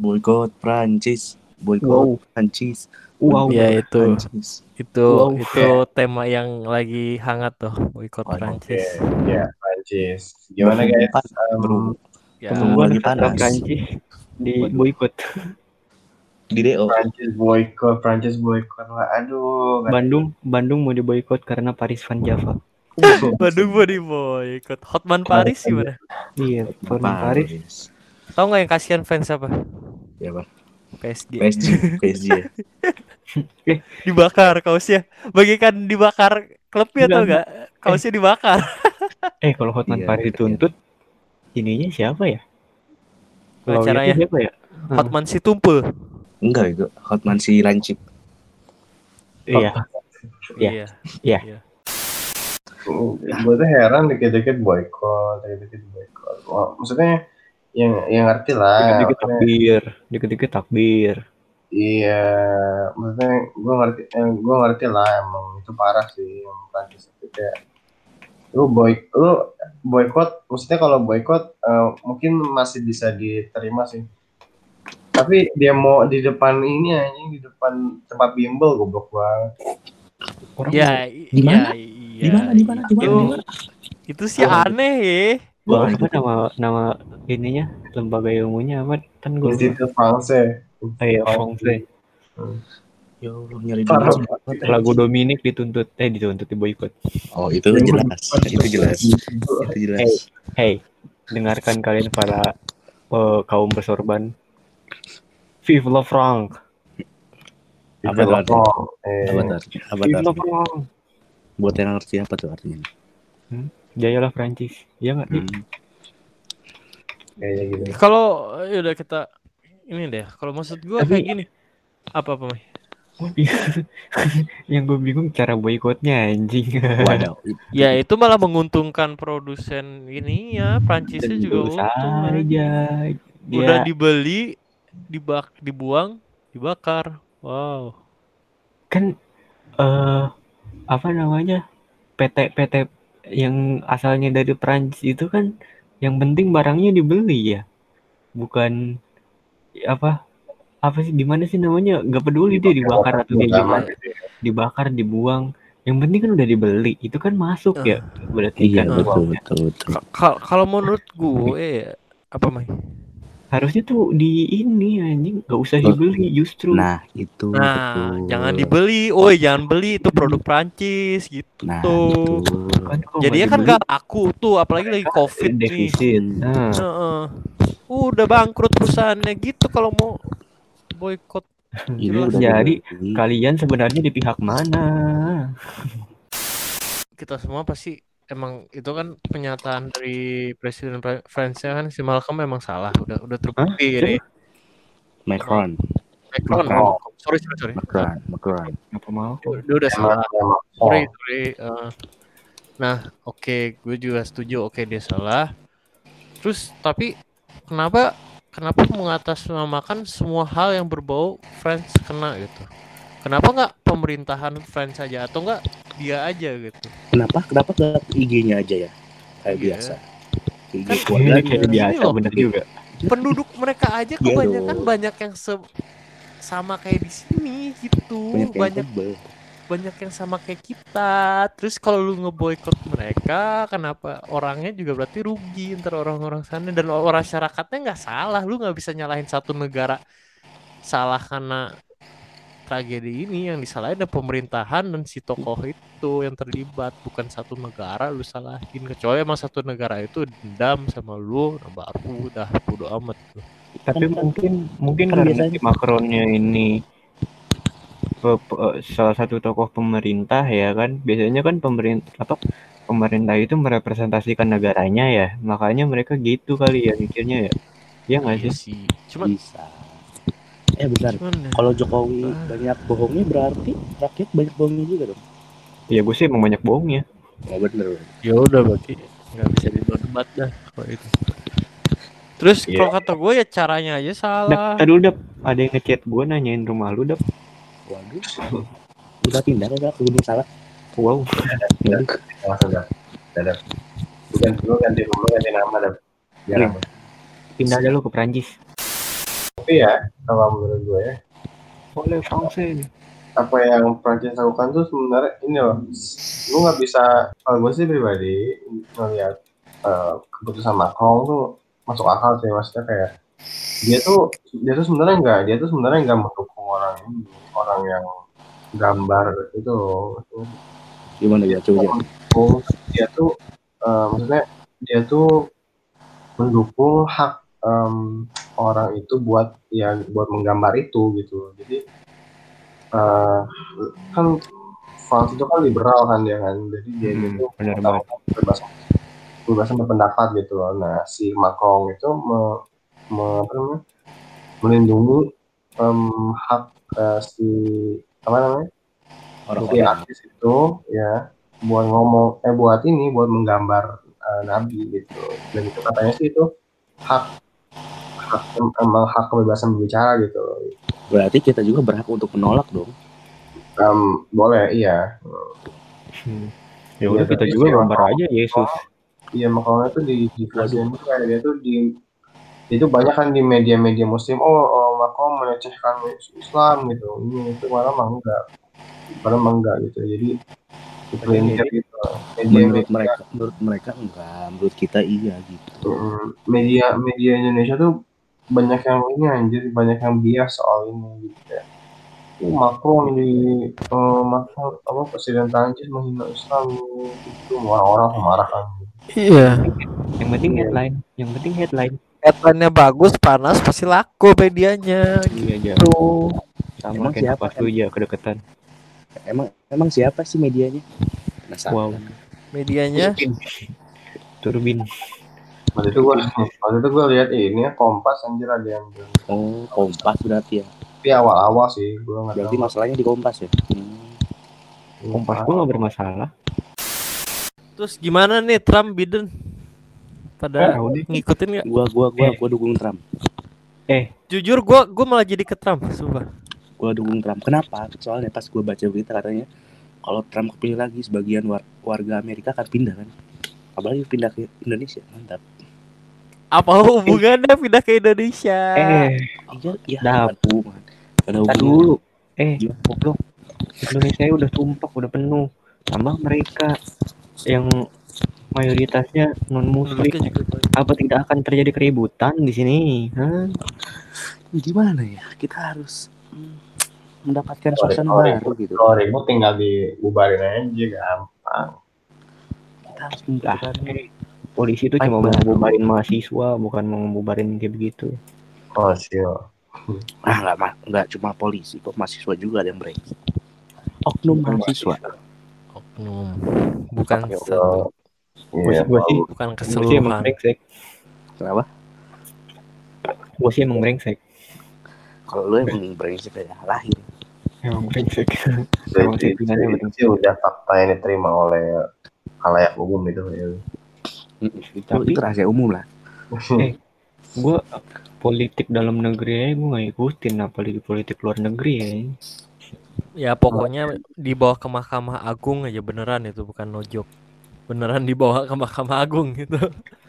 Boykot Prancis, boykot Prancis. Wow, ya itu tema yang lagi hangat tuh, boykot Prancis. Ya, Prancis. Gimana guys? Pertumbuhan panas di boykot. Di DO. Prancis boykot lah. Aduh. Bandung mau diboykot karena Paris Van Java. Bandung mau diboykot. Hotman Paris gimana? Iya, Hotman Paris. Tahu nggak yang kasihan fans apa? Ya bang. PSG. Dibakar kaosnya. Bagikan dibakar klubnya atau enggak? Kaosnya dibakar. Kalau Hotman Paris dituntut, ininya siapa ya? Acaranya siapa ya? Hotman si tumpul. Enggak itu, Hotman si lancip. Iya. Gue tuh heran dikit-dikit boykot. Wah, maksudnya yang ngerti lah. Dikit-dikit takbir. Iya, maksudnya gue ngerti lah emang itu parah sih yang Prancis itu kayak. Lu boykot, maksudnya kalau boykot mungkin masih bisa diterima sih. Tapi dia mau di depan ini anjing, di depan tempat bimbel goblok banget. Di mana? Itu sih aneh ya. Wah, apa nama ininya? Lembaga ilmunya apa? Kan gue Institut Francais. Iya, Francais. Ya Allah, nyari lagu Dominic dituntut diboikot. Oh, itu jelas. Hey, dengarkan kalian para kaum bersorban. Vive la France. Apa artinya? Buat yang ngerti apa tuh artinya? Jayalah Prancis, iya nggak? Ya gitu. Kalau udah kita ini deh, kalau maksud gue kayak gini, apa Mai? Yang gue bingung cara boikotnya anjing. Waduh. Ya itu malah menguntungkan produsen ini ya, Prancisnya juga untung aja. Udah dibeli, dibuang, dibakar. Wow. Kan apa namanya? PT yang asalnya dari Perancis itu kan yang penting barangnya dibeli ya, bukan apa sih gimana sih namanya, nggak peduli dia dibakar atau dia gimana, dibakar dibuang, yang penting kan udah dibeli, itu kan masuk ya berarti kan. Betul. Kalau menurut gue apa Mai harusnya tuh di ini anjing, nggak usah dibeli justru. Nah, betul. Jangan dibeli, jangan beli itu produk Prancis gitu. Nah, tuh. Jadinya kan nggak laku tuh, apalagi lagi COVID nih. Udah bangkrut perusahaannya gitu kalau mau boykot. Jadi kalian sebenarnya di pihak mana? Kita semua pasti. Emang itu kan pernyataan dari Presiden Fransia kan si Malcolm memang salah, udah terbukti ini. Macron. Apa mau? Dia udah salah. Sorry. Nah, oke, gue juga setuju. Oke, dia salah. Terus tapi kenapa mengatasnamakan semua hal yang berbau France kena gitu? Kenapa nggak pemerintahan France aja atau nggak dia aja gitu? Kenapa nggak IG-nya aja ya? Kayak biasa. IG kan kayak biasa bener juga. Penduduk mereka aja kebanyakan banyak yang sama kayak di sini gitu. Banyak yang sama kayak kita. Terus kalau lu ngeboikot mereka, kenapa orangnya juga berarti rugi ntar orang-orang sana, dan orang masyarakatnya nggak salah. Lu nggak bisa nyalahin satu negara salah karena tragedi ini, yang disalahin ada pemerintahan dan si tokoh itu yang terlibat, bukan satu negara lu salahin, kecuali emang satu negara itu dendam sama lu, baru udah bodo amat. Tapi mungkin karena Macronnya ini salah satu tokoh pemerintah ya kan, biasanya kan pemerintah itu merepresentasikan negaranya ya, makanya mereka gitu kali ya mikirnya ya. Ya nggak sih? Cuma benar. Kalau Jokowi banyak bohongnya berarti rakyat banyak bohongnya juga dong. Iya, gue sih emang banyak bohongnya. Ya benar. Ya udah berarti nggak bisa didebat dah kalau itu. Terus kalau kata gue ya caranya aja salah. Tadi udah ada yang ngechat gue nanyain rumah lu, Dap. Waduh. Udah pindah ke Gunung Salak. Wow. Enggak. Bukan gue ganti nama, Dap. Jarang. Pindah aja lu ke Perancis. Tapi ya, kalau menurut gue ya. Boleh Fransai. Apa yang Prancis lakukan tuh sebenarnya ini loh, lu nggak bisa, kalau gue sih pribadi melihat keputusan Macron tuh masuk akal sih, maksudnya kayak dia tuh sebenarnya nggak mendukung orang yang gambar itu gimana ya coba, maksudnya dia tuh mendukung hak orang itu buat menggambar itu gitu, jadi kan Frans itu kan liberal kan dia kan, jadi dia itu kebebasan berpendapat gitu loh. Nah si Macron itu melindungi hak si apa namanya orang artis itu ya buat ngomong buat menggambar nabi gitu, dan itu katanya sih itu hak kebebasan berbicara gitu loh. Berarti kita juga berhak untuk menolak dong. Boleh, iya. Ya udah kita juga gambar aja Yesus. Iya, makanya tuh di kelasan itu kayak dia tuh di itu banyak kan di media-media muslim, maka melecehkan Islam gitu. Ini itu malah enggak gitu. Jadi dipelintir gitu. Menurut mereka enggak, menurut kita iya gitu. Media Indonesia tuh banyak yang ini anjir, banyak yang bias soal ini gitu ya. Macron di presiden Prancis menghina Islam itu orang-orang marah kan. Iya. Yang penting headline, Headline-nya bagus, panas pasti laku medianya. Iya gitu. Sama kayak pas lu ya kedekatan. Emang siapa sih medianya? Wow. Medianya Turbin. Waktu itu gue lihat ini Kompas anjir ada yang bilang. Oh, Kompas berarti ya. Tapi awal-awal sih gue nggak tahu. Berarti masalahnya di Kompas ya. Kompas gue nggak bermasalah. Terus gimana nih Trump Biden? Pada ngikutin nggak? Gue dukung Trump. Jujur gue malah jadi ke Trump, sumpah. Gue dukung Trump. Kenapa? Soalnya pas gue baca berita katanya kalau Trump kepilih lagi sebagian warga Amerika akan pindah kan? Apalagi pindah ke Indonesia, mantap. Apa hubungannya pindah ke Indonesia? Iya. Tahan dulu. Goblok. Indonesia udah tumpah, udah penuh. Tambah mereka yang mayoritasnya non-muslim. Apa tidak akan terjadi keributan di sini? Hah? Gimana ya? Kita harus mendapatkan suasana baru gitu. Kalau ribut tinggal dibubarin aja, gampang. Kita harus membubarin. Polisi itu cuma membubarin mahasiswa, bukan membubarin kayak begitu. Oh siap. Nggak cuma polisi kok, mahasiswa juga ada yang brengsek. Oknum mahasiswa. Oknum. Bukan seluruh. Gue sih bukan keseluruhan. Kenapa? Gue sih emang brengsek. Kalau lu emang brengsek ya lahir. Emang brengsek. Jadi udah fakta yang diterima oleh khalayak umum itu ya. Tapi itu rahasia umum lah. Gue politik dalam negeri gue nggak ikutin, apalagi politik luar negeri ya. Ya pokoknya dibawa ke Mahkamah Agung aja, beneran itu bukan no joke, beneran dibawa ke Mahkamah Agung gitu.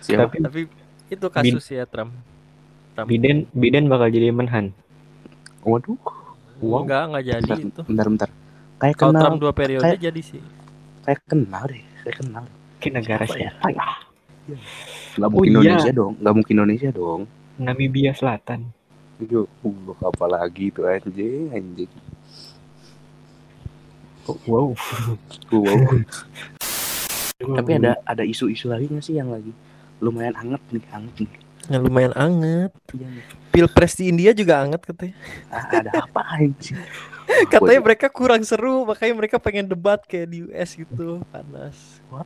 Tapi itu kasus ya Trump. Biden bakal jadi menhan. Waduh. Enggak jadi itu. Bentar. Kayak kenal Trump 2 periode kayak, jadi sih. Kayak kenal. Ke negara siapa ya? Nggak mungkin Indonesia dong, Namibia Selatan. Itu apa lagi itu anjing. Wow. Tapi ada isu-isu lagi nggak sih yang lagi lumayan hangat nih? Yang lumayan hangat. Pilpres di India juga hangat katanya. Ada apa anjing? Katanya mereka kurang seru, makanya mereka pengen debat kayak di US gitu, panas.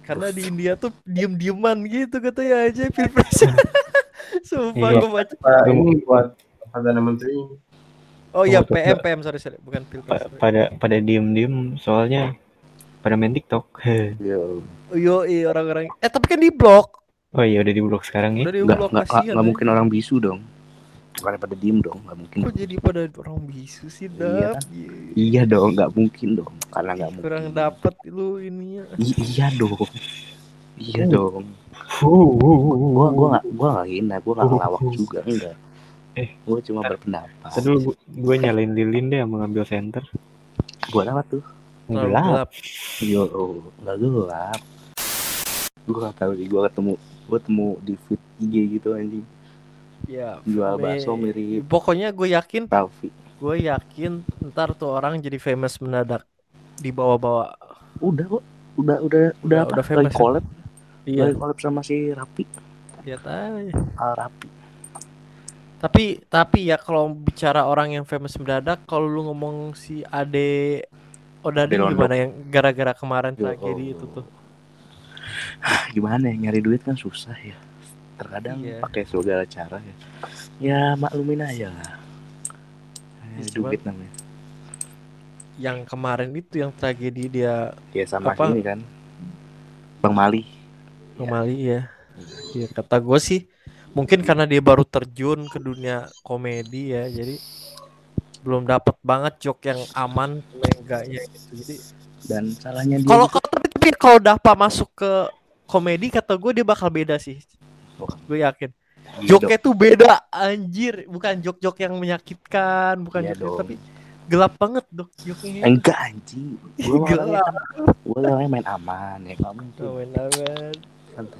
Karena di India tuh diem-dieman gitu katanya aja pilpres. Sumpah gue baca. Ini buat perdana menteri. Oh iya PM sorry bukan pilpres. Pada diem-diem soalnya pada main TikTok. Yo orang-orang. Tapi kan di blok. Oh iya udah di blok sekarang ya. Nggak mungkin orang bisu dong. Bukan pada diem dong, nggak mungkin. Kok jadi pada orang bisu sih, Dap? Iya dong, nggak mungkin dong, karena nggak mungkin. Kurang dapet lu ininya. Iya dong. Iya dong. Gua nggak hina, gua nggak ngelawak juga, enggak. Gua cuma berpendapat. Aduh, gua nyalain lilin deh yang mengambil senter. Gua apa tuh? Gelap. Yo, nggak gelap. Gua nggak tahu sih, gua ketemu di feed IG gitu anjing. Ya, jual bakso mirip. Pokoknya gue yakin. Ralfi. Gue yakin ntar tuh orang jadi famous mendadak di bawa-bawa. Udah famous. Collab. Iya, collab sama si Rapi. Lihat aja. Rapi. Tapi ya kalau bicara orang yang famous mendadak, kalau lu ngomong si Ade Odadin gimana yang gara-gara kemarin tragedi itu tuh. Gimana ya, nyari duit kan susah ya. Terkadang pakai segala cara ya. Ya maklumin aja lah. Duit namanya. Yang kemarin itu yang tragedi dia. Ya sama apa? Ini kan. Bang Mali. Bang Mali ya. Kata gue sih mungkin karena dia baru terjun ke dunia komedi ya. Jadi belum dapat banget joke yang aman meganya gitu. Jadi dan salahnya dia. Kalau Dapa masuk ke komedi kata gue dia bakal beda sih. Gue yakin joknya tuh beda anjir, bukan jok-jok yang menyakitkan, bukan ya jok, tapi gelap banget dok joknya. Enggak anjing, gue main aman ya kamu tuh. Main aman.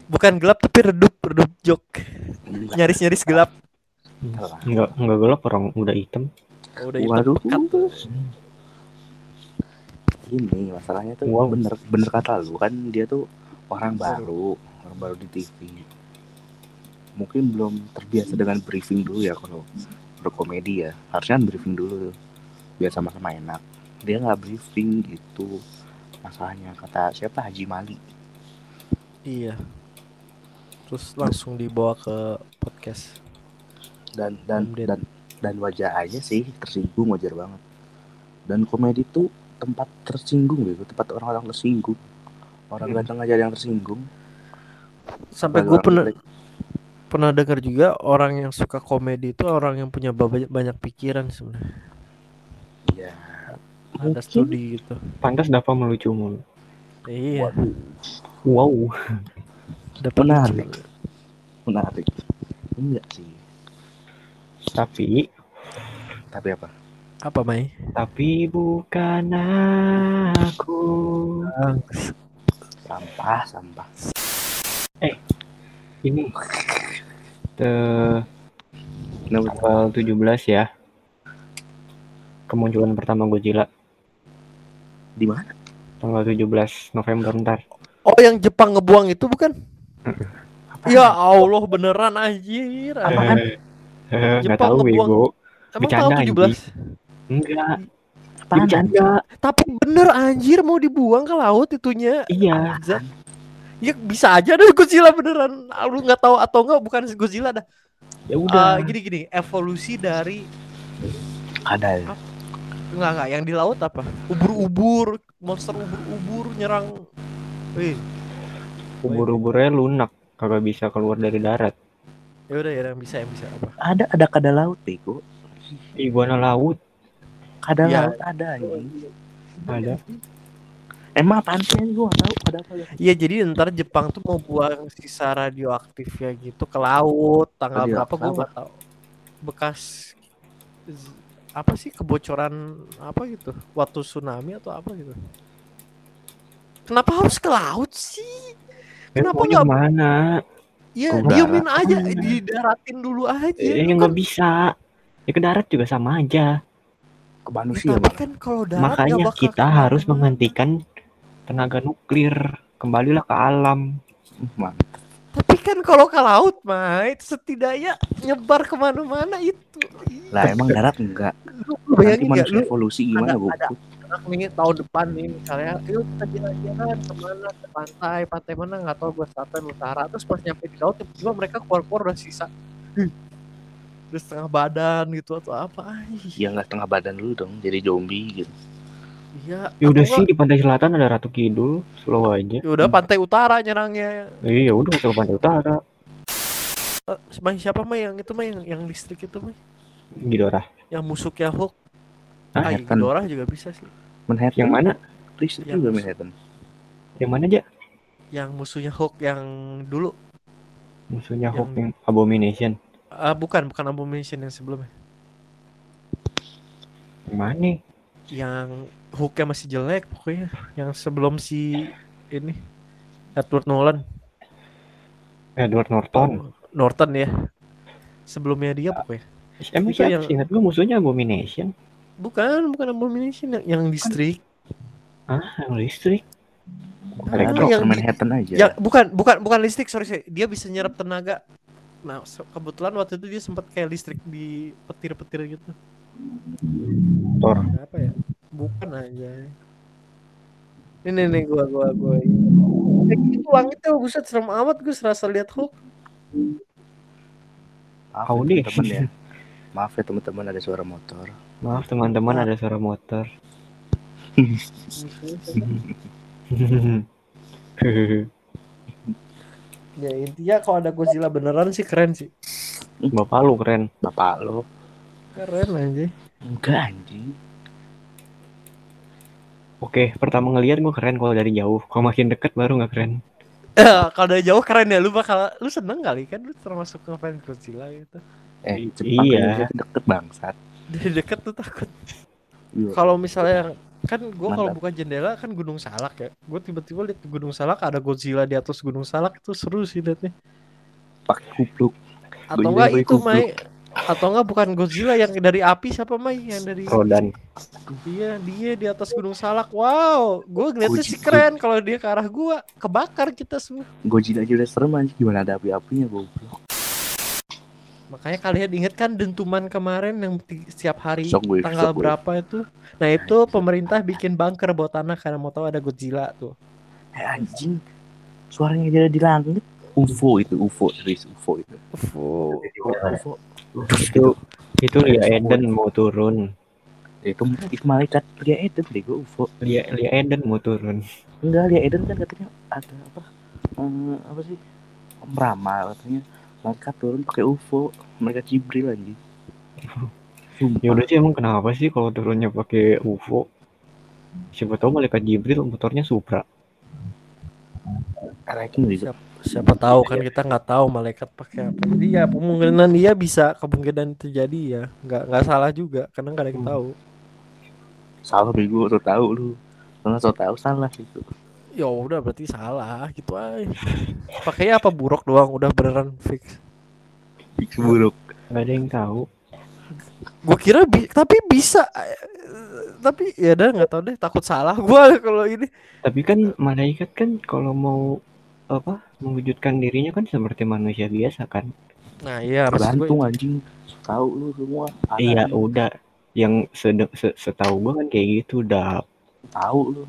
Bukan gelap tapi redup jok. Nyaris gelap. Enggak gelap orang udah hitam. Udah hitam pekat tuh. Ini masalahnya tuh bener kata lu kan, dia tuh orang baru di TV. Mungkin belum terbiasa dengan briefing dulu ya kalau berkomedi ya. Harusnya briefing dulu biar sama-sama enak. Dia nggak briefing gitu. Masalahnya kata siapa Haji Mali. Iya. Terus langsung dibawa ke podcast. Dan wajah aja sih tersinggung wajar banget. Dan komedi tuh tempat tersinggung gitu, tempat orang-orang tersinggung. Orang ganteng aja yang tersinggung. Sampai gue pernah dengar juga orang yang suka komedi itu orang yang punya banyak pikiran sebenarnya. Iya. Ada studi gitu. Pantas dapat melucu mulu. Iya. Wow. Dapat menarik. Enggak sih. Tapi apa? Apa, Mai? Tapi bukan aku. Sampah. Ini tanggal 17 ya. Kemunculan pertama Godzilla. Di mana? Tanggal 17 November ntar. Oh, yang Jepang ngebuang itu bukan? Ya Allah beneran anjir. Apaan? Jepang tahu, ngebuang. Bego. Emang bercanda, tanggal 17? Enggak. Bercanda. Tapi bener anjir mau dibuang ke laut itunya. Iya. Ya bisa aja deh Godzilla beneran. Lu nggak tahu atau nggak bukan Godzilla dah. Ya udah. Gini evolusi dari kadal. Enggak yang di laut apa? Ubur-ubur, monster ubur-ubur nyerang. Ubur-uburnya lunak, kagak bisa keluar dari darat. Ya udah ya yang bisa apa? Ada kadal laut bego. Iguana laut. Kadal laut ada ini. Ada. Emang apaan sih gue gak tau ada apa ya. Iya jadi ntar Jepang tuh mau buang sisa radioaktifnya gitu ke laut. Tanggal berapa gue gak tau. Bekas apa sih kebocoran apa gitu, waktu tsunami atau apa gitu. Kenapa harus ke laut sih? Kenapa gak mana? Iya diemin aja, didaratin dulu aja. Ini gak bisa. Ya ke darat juga sama aja. Ke manusia ya, kan makanya kita harus menghentikan tenaga nuklir, kembalilah ke alam. Mantap. Tapi kan kalau ke laut mah setidaknya nyebar kemana-mana itu. Lah emang darat enggak. Lu bayangin enggak lu evolusi gimana Bu? Ada tahun depan nih misalnya yuk kita jalan-jalan kemana ke pantai mana enggak tahu gua selatan utara terus pas nyampe di laut tiba-tiba mereka keluar-keluar udah sisa. Terus setengah badan gitu atau apa? Ya nggak setengah badan dulu dong, jadi zombie gitu. Iya. Ya udah sih di pantai selatan ada Ratu Kidul, slow aja. Ya udah pantai utara nyerangnya. Iya udah ke pantai utara. Siapa mah yang itu mah yang listrik itu mah? Ghidorah. Yang musuknya Hulk. Ghidorah juga bisa sih. Manhattan. Yang mana? Listrik juga Manhattan. Yang mana aja? yang musuhnya Hulk yang dulu. Musuhnya yang... Hulk yang Abomination. Bukan Abomination yang sebelumnya. Mana nih? Yang Hulknya masih jelek pokoknya, yang sebelum si ini Edward Norton. Norton ya. Sebelumnya dia pokoknya. Emang siapa yang... ingat gue musuhnya Abomination? Bukan Abomination yang listrik. Yang listrik. Elektro Manhattan aja. Ya, bukan listrik, sorry. Dia bisa nyerap tenaga. Nah, kebetulan waktu itu dia sempat kayak listrik di petir-petir gitu. Tor. Apa ya? Bukan aja. Ini nih gua. Itu langitnya buset serem amat, gue serasa lihat Hulk. Aku nih teman ya. Maaf ya teman-teman ada suara motor. Maaf teman-teman ada suara motor. Ya intinya kalau ada Godzilla beneran sih keren sih. Bapak lu keren. Bapak lu keren anjing. Enggak anjing. Oke, pertama ngelihat gue keren kalau dari jauh. Kalau makin dekat baru nggak keren. Kalau dari jauh keren ya, lu seneng kali kan, lu termasuk ngefans Godzilla gitu. Iya. Deket bangsat. Dari deket tuh takut. Kalau misalnya kan gue kalau buka jendela kan Gunung Salak ya. Gue tiba-tiba lihat Gunung Salak ada Godzilla di atas Gunung Salak, itu seru sih liatnya. Pakai kupluk. Atau nggak itu Mai? Atau enggak bukan Godzilla yang dari api siapa Mai yang dari Rodan. Dia di atas Gunung Salak. Wow, gua ngeliatnya sih keren kalau dia ke arah gua, kebakar kita semua. Godzilla aja udah serem anjing, gimana ada api-apinya goblok. Makanya kalian ingat kan dentuman kemarin yang setiap hari tanggal berapa itu? Nah, itu pemerintah bikin bunker bawah tanah karena mau tahu ada Godzilla tuh. Anjing. Suaranya jadi di langit. UFO itu. UFO. Itu Lia Eden mau turun. Itu malaikat Lia Eden deh gue UFO. Lia Eden mau turun. Enggak, Lia Eden kan katanya ada apa sih? Meramal katanya malaikat turun pakai UFO, mereka Jibril lagi. Ya udah sih emang kenapa sih kalau turunnya pakai UFO? Siapa tahu malaikat Jibril motornya Supra. Karena itu siapa tahu kan kita nggak tahu malaikat pakai apa. Jadi ya kemungkinan dia bisa kemungkinan terjadi ya. Nggak salah juga karena nggak ada yang tahu. Salah bego tuh tahu lu. Karena so tahu salah gitu. Ya udah berarti salah gitu aja. Pakainya apa buruk doang udah beneran fix buruk. Nggak ada yang tahu. Gue kira tapi bisa. Tapi ya udah nggak tahu deh takut salah gue kalau ini. Tapi kan malaikat kan kalau mau apa mewujudkan dirinya kan seperti manusia biasa kan. Nah iya tergantung gue... anjing tahu lu semua. Iya udah yang setahu gua kan kayak gitu udah tahu lu.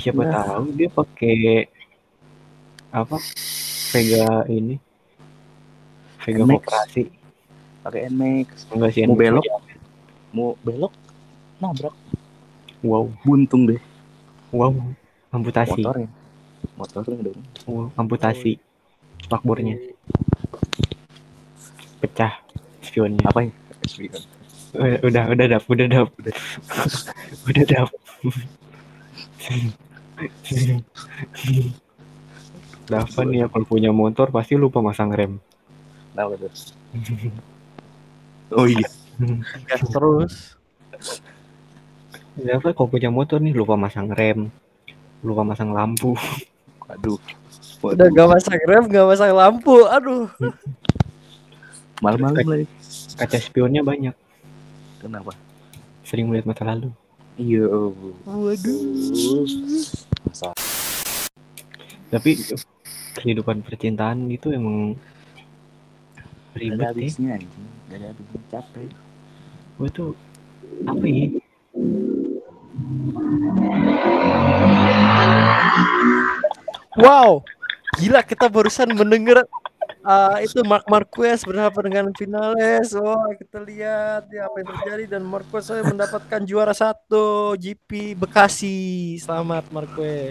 Siapa tahu dia pakai apa Vega ini Vega koperasi pakai NMAX enggak sih mau belok nabrak. Wow buntung deh. Wow amputasi motornya dong. Oh, amputasi spakbornya. Pecah spionnya. Apa ya? Spion. Udah dap. Udah dap. Dafan ya kalau punya motor pasti lupa masang rem. Tahu betul. Oh iya. Gas terus. Dafan kalau punya motor nih lupa masang rem. Lupa masang lampu. Aduh. Udah gak masang rem, gak masang lampu. Aduh. Malam-malam lagi. Kaca spionnya banyak. Kenapa? Sering melihat masa lalu. Iya. Waduh. Tapi kehidupan percintaan itu emang ribet ya. Gak ada habisnya capek. Gue tuh apa ya? Wow, gila kita barusan mendengar itu Mark Marquez berhadapan dengan Vinales. Wah, kita lihat ya apa yang terjadi dan Marquez mendapatkan juara 1 GP Bekasi. Selamat Marquez.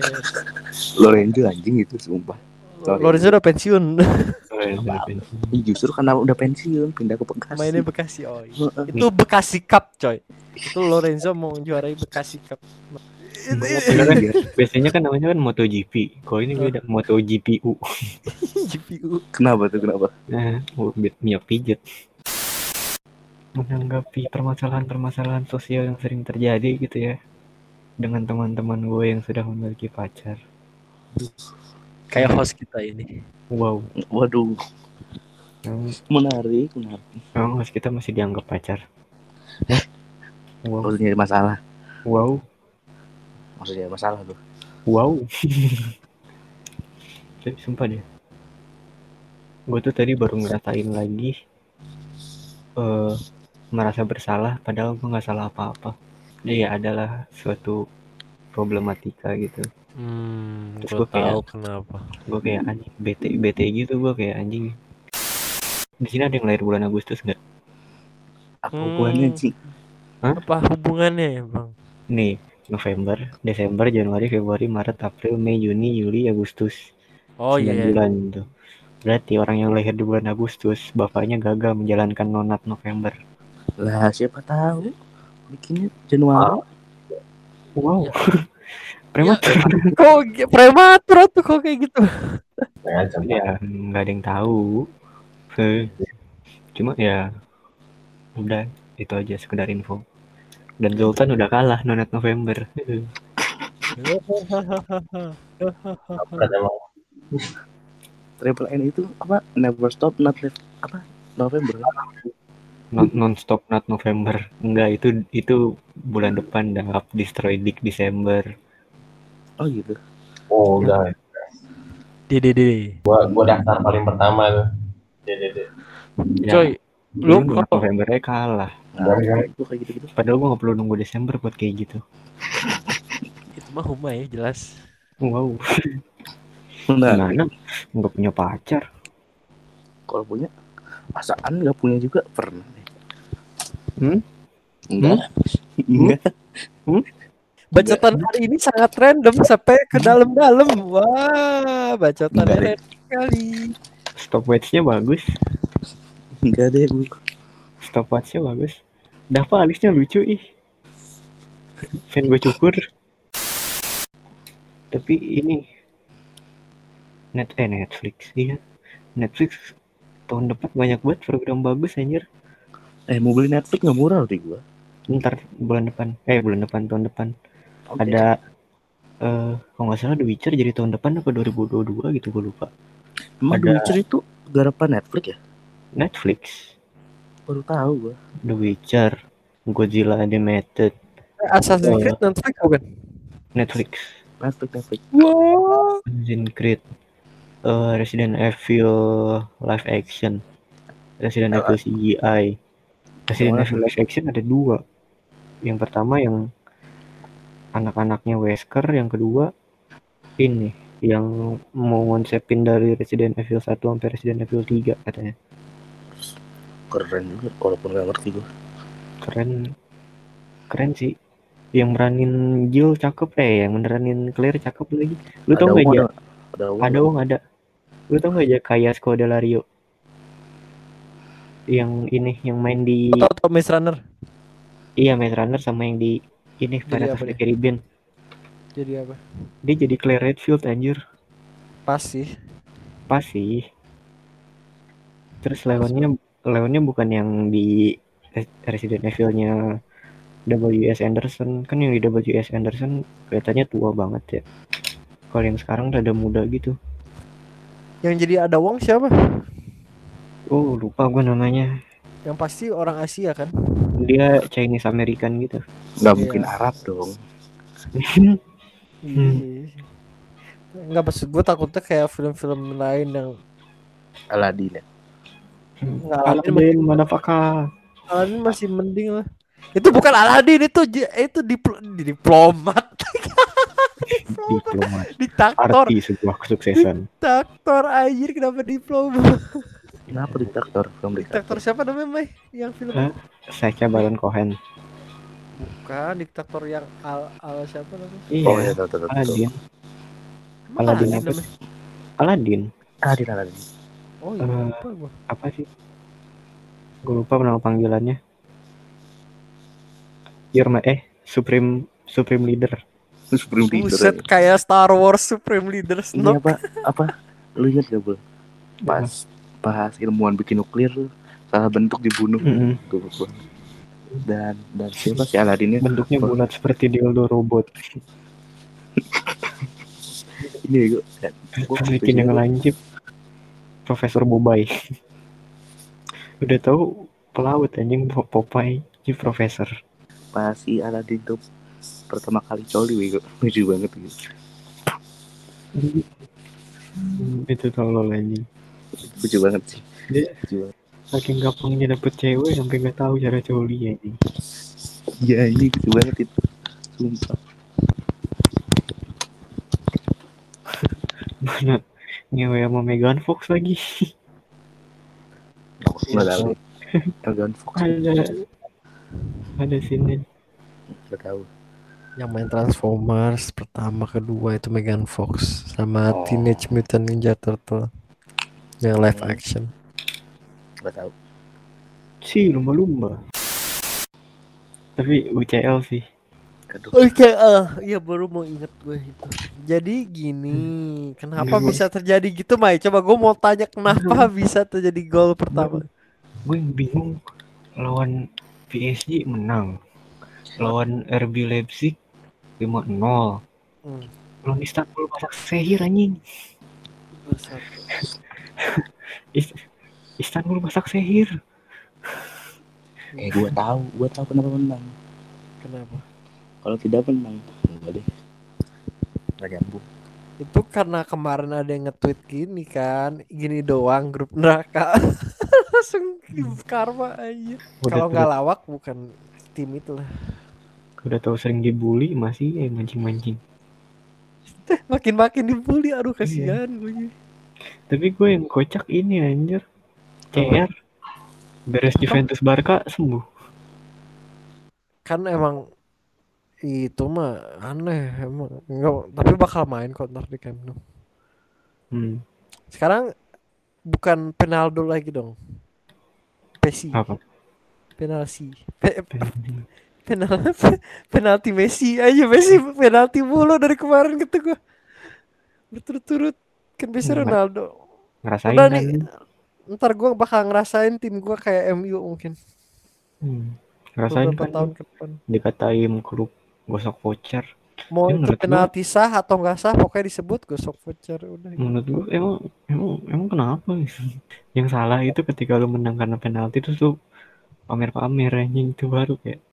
Lorenzo anjing itu sumpah. Lorenzo udah pensiun. Justru karena udah pensiun pindah ke Bekasi. Mainnya Bekasi, oi. Itu Bekasi Cup, coy. Itu Lorenzo mau juarai Bekasi Cup. Biasanya kan namanya kan MotoGP. Kalau ini beda, MotoGPU. GPU. Kenapa tuh, kenapa? Nah, miap pijet. Menanggapi permasalahan-permasalahan sosial yang sering terjadi gitu ya. Dengan teman-teman gue yang sudah memiliki pacar. Kayak host kita ini. Wow. Waduh. Menarik. Oh, host kita masih dianggap pacar. Wow. Maksudnya masalah. Wow. Maksudnya masalah tuh. Wow. Tapi sumpah deh. Gue tuh tadi baru ngeratain lagi. Merasa bersalah padahal gue nggak salah apa-apa. Iya, adalah suatu problematika gitu. Terus gue tahu kenapa. Gue kayak anjing bete gitu, gue kayak anjing. Di sini ada yang lahir bulan Agustus nggak? Apa hubungannya sih? Apa hubungannya ya bang? Nih November, Desember, Januari, Februari, Maret, April, Mei, Juni, Juli, Agustus. Oh iya. 9 bulan itu. Berarti orang yang lahir di bulan Agustus bapaknya gagal menjalankan nonat November. Lah siapa tahu? Bikinnya Januari. Wow. Prematur. Kok prematur tuh kok kayak gitu? Ya nggak ada yang tahu. Cuma ya udah itu aja sekedar info. Dan Zoltan udah kalah nonat November. Triple N itu apa? Never stop not apa? November. Non-stop not November. Enggak, itu bulan depan dah. Destroy Dick Desember. Oh gitu. Oh enggak. DDD. Gua daftar paling pertama tuh. DDD. Coy, lu Novembernya kalah. Gua kayak gitu-gitu. Padahal gua enggak perlu nunggu Desember buat kayak gitu. Itu mah huma ya jelas. Wow. Enggak punya pacar. Kalau punya perasaan enggak punya juga pernah. Enggak. Bacotan hari ini sangat random sampai ke dalam-dalam. Wah, bacotannya random sekali. Stopwatch-nya bagus. Enggak deh, Bu. Stopwatch-nya bagus. Dafa alisnya lucu ih. Fan gue cukur. Tapi ini Netflix, iya. Netflix tahun depan banyak banget program bagus anjir. Mau beli Netflix nggak murah loh di gua. Ntar bulan depan tahun depan okay. Ada kalau nggak salah The Witcher jadi tahun depan apa 2022 gitu gua lupa. Emang ada... The Witcher itu garapan Netflix ya? Netflix. Baru tahu gua. The Witcher, Godzilla animated. Assassin's Creed Netflix bukan? Netflix. Wow. Assassin's Creed. Resident Evil live action, Resident Evil CGI, Resident Evil live action ada 2. Yang pertama yang anak-anaknya Wesker, yang kedua ini yang mau ngonsepin dari Resident Evil 1 sampai Resident Evil 3 katanya. Keren juga, walaupun nggak ngerti gue. Keren sih. Yang meranin Jill cakep yang meranin Claire cakep lagi. Lu tau nggak ya? Ada. Lu tau gak aja kayak Skoda Lario yang ini yang main di atau Maze Runner. Iya Maze Runner sama yang di ini Pirates of the Caribbean. Jadi apa? Dia jadi Claire Redfield anjir. Pas sih. Terus Leonnya bukan yang di Resident Evil-nya WS Anderson. Kan yang di WS Anderson kelihatannya tua banget ya. Kalau yang sekarang rada muda gitu. Yang jadi ada Wong siapa? Oh lupa gue namanya. Yang pasti orang Asia kan? Dia Chinese American gitu. Gak mungkin Arab dong. Gak maksud gue takutnya kayak film-film lain yang Aladdin ya? Aladdin mana pakar? Aladdin masih mending lah. Itu bukan Aladdin, itu diplomat. Diktator. Arti sebuah kesuksesan. Diktator anjir kenapa diplomat? Kenapa diktator? Film diktator siapa namanya, Mai? Yang film Sacha Cohen. Bukan diktator yang al siapa namanya? Iya. Aladdin. Aladdin. Aladdin. Oh iya, lupa. Apa sih? Gue lupa nama panggilannya. Supreme Leader. Supreme Leader. Buset, ya. Kayak Star Wars Supreme Leader. Iya, Pak. Apa? Lu ingat gak, Bro? Bahas ilmuwan bikin nuklir, salah bentuk dibunuh. Gitu. Dan siapa si Aladdinnya? Bentuknya bulat seperti dildo robot. Ini gue bikin yang lancip. Profesor Bobai. Udah tahu pelaut anjing Popeye si profesor. Pas si Aladdin tuh pertama kali coli gue lucu banget gitu. Itu tolol anjing. Lucu banget sih. Saking gampangnya dapet cewek sampai nggak tahu cara coli ini. Ya ini lucu banget itu. Sumpah. Mana ngewe sama Megan Fox lagi. Megan Fox. Ada sini. Nggak tahu. Yang main Transformers pertama kedua itu Megan Fox sama Teenage Mutant Ninja Turtle. Yang live action. Gak tahu. Si lumba-lumba. Tapi UCL sih. UCL, iya baru mau inget gue itu. Jadi gini, kenapa bisa terjadi gitu, Mai? Coba gue mau tanya kenapa bisa terjadi gol pertama. Gue bingung. Lawan PSG menang. Lawan RB Leipzig 5-0. Lawan Istanbul masak sehir anjing. Istanbul masak sehir. Gue tahu kenapa menang. Kenapa? Kalau tidak menang, enggak deh. Enggak nyambung. Itu karena kemarin ada yang nge-tweet gini kan, gini doang grup neraka. Langsung karma aja. Kalau enggak lawak bukan tim itulah. Udah tahu sering dibully masih mancing-mancing. Makin-makin dibully, aduh kasihan gue. Tapi gue yang kocak ini anjir. CR beres Juventus Barca sembuh. Kan emang itu mah aneh emang. Enggak, tapi bakal main kok ntar di Camp Nou. Sekarang bukan Ronaldo lagi dong. Messi. Apa? Penalti Messi. Ayo Messi penalti mulu dari kemarin kata gue. Berturut-turut kan bisa Ronaldo. Ngerasain udah nih, ntar gue bakal ngerasain tim gue kayak MU mungkin. Ngerasain kan tahun ke depan. Dikatain klub gosok voucher. Mau ya, penalti sah atau nggak sah pokoknya disebut gosok voucher udah. Menurut gue emang kenapa? Yang salah itu ketika lu menang karena penalti terus lu pamer-pamer anjing itu baru kayak